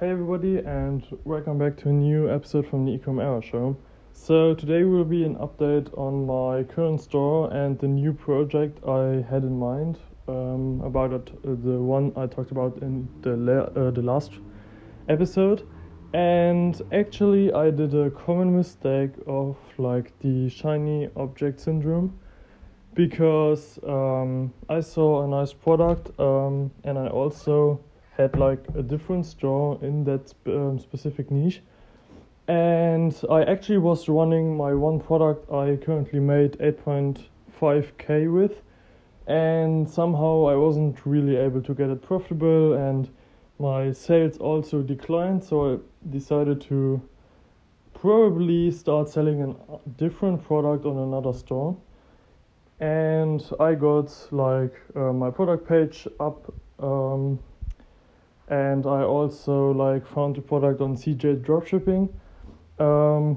Hey everybody, and welcome back to a new episode from the Ecom Era Show. So today will be an update on my current store and the new project I had in mind about it, the one I talked about in the last episode. And actually I did a common mistake of like the shiny object syndrome, because I saw a nice product and I also had like a different store in that specific niche, and I actually was running my one product I currently made 8.5k with, and somehow I wasn't really able to get it profitable, and my sales also declined. So I decided to probably start selling a different product on another store, and I got like my product page up, and I also like found the product on CJ Dropshipping.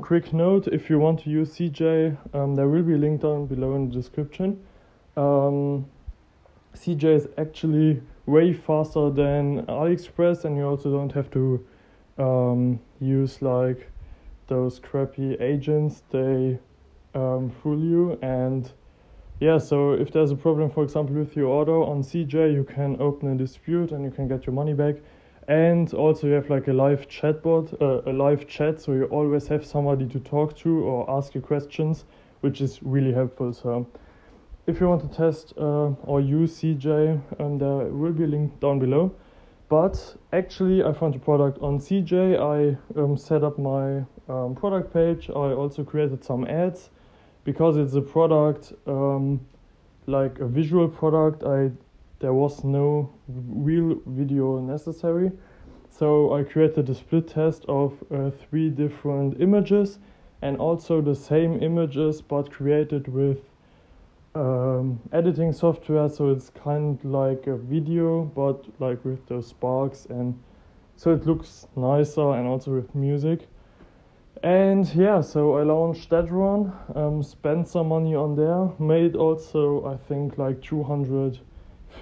Quick note, if you want to use CJ, there will be a link down below in the description. CJ is actually way faster than AliExpress, and you also don't have to use like those crappy agents. They fool you. And yeah, so if there's a problem, for example, with your order on CJ, you can open a dispute and you can get your money back. And also you have like a live chatbot, a live chat, so you always have somebody to talk to or ask you questions, which is really helpful. So if you want to test or use CJ, there will be a link down below. But actually I found a product on CJ, I set up my product page, I also created some ads. Because it's a product, like a visual product, there was no real video necessary. So I created a split test of three different images, and also the same images but created with editing software. So it's kind of like a video, but like with the sparks, and so it looks nicer, and also with music. And yeah, so I launched that one, spent some money on there, made also I think like $250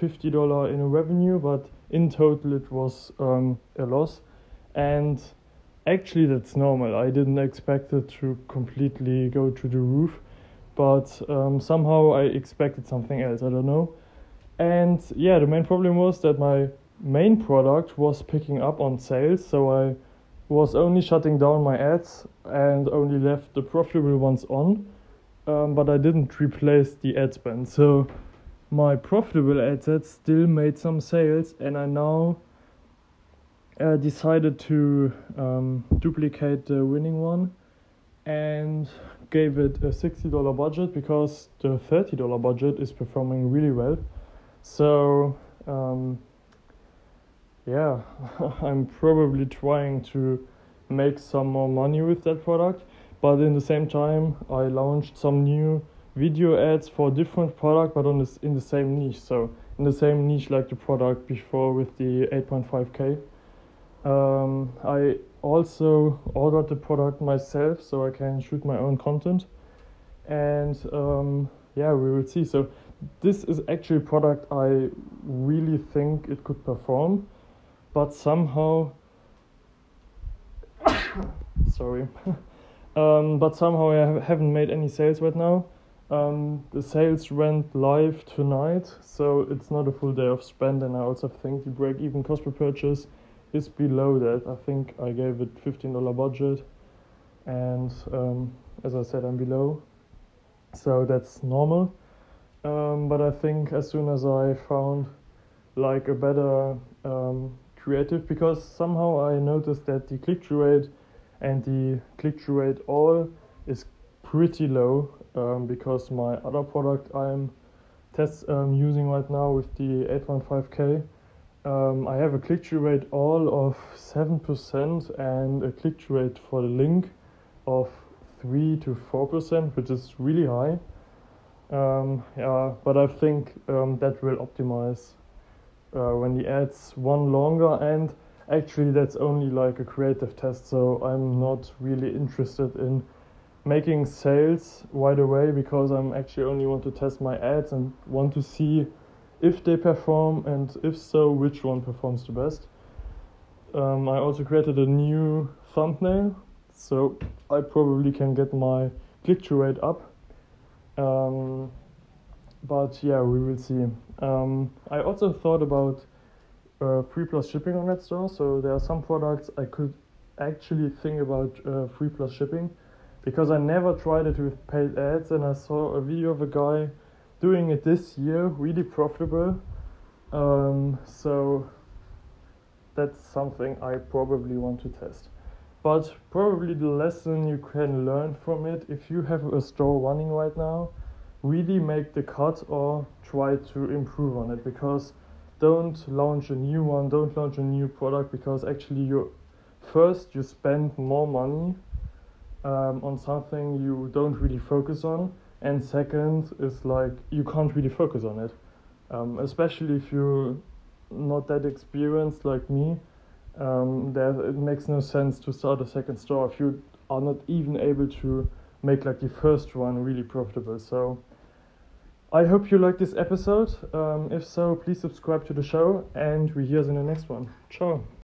in revenue, but in total it was a loss. And actually that's normal, I didn't expect it to completely go to the roof, but somehow I expected something else, I don't know. And yeah, the main problem was that my main product was picking up on sales, so I was only shutting down my ads and only left the profitable ones on, but I didn't replace the ad spend. So my profitable ad sets still made some sales, and I now decided to duplicate the winning one and gave it a $60 budget, because the $30 budget is performing really well. So yeah, I'm probably trying to make some more money with that product, but in the same time I launched some new video ads for different product, but on this in the same niche. So in the same niche like the product before with the 8.5k. I also ordered the product myself, so I can shoot my own content, and yeah, we will see. So this is actually a product I really think it could perform. But somehow, sorry, but somehow I haven't made any sales right now. The sales went live tonight, so it's not a full day of spend, and I also think the break-even cost per purchase is below that. I think I gave it $15 budget, and as I said, I'm below, so that's normal. But I think as soon as I found like a better creative, because somehow I noticed that the click-through rate and the click-through rate all is pretty low, because my other product I'm using right now with the 8.5k, I have a click-through rate all of 7% and a click-through rate for the link of 3 to 4%, which is really high. Yeah, but I think that will optimize when the ads run longer, and actually that's only like a creative test, so I'm not really interested in making sales right away, because I'm actually only want to test my ads and want to see if they perform, and if so, which one performs the best. I also created a new thumbnail, so I probably can get my click-through rate up. But yeah, we will see. I also thought about free plus shipping on that store, so there are some products I could actually think about free plus shipping, because I never tried it with paid ads, and I saw a video of a guy doing it this year, really profitable. So that's something I probably want to test. But probably the lesson you can learn from it, if you have a store running right now, really make the cut or try to improve on it, because don't launch a new one, don't launch a new product, because actually you spend more money on something you don't really focus on, and second is like you can't really focus on it, especially if you're not that experienced like me. It makes no sense to start a second store if you are not even able to make like the first one really profitable. So I hope you like this episode. If so, please subscribe to the show, and we hear us in the next one. Ciao.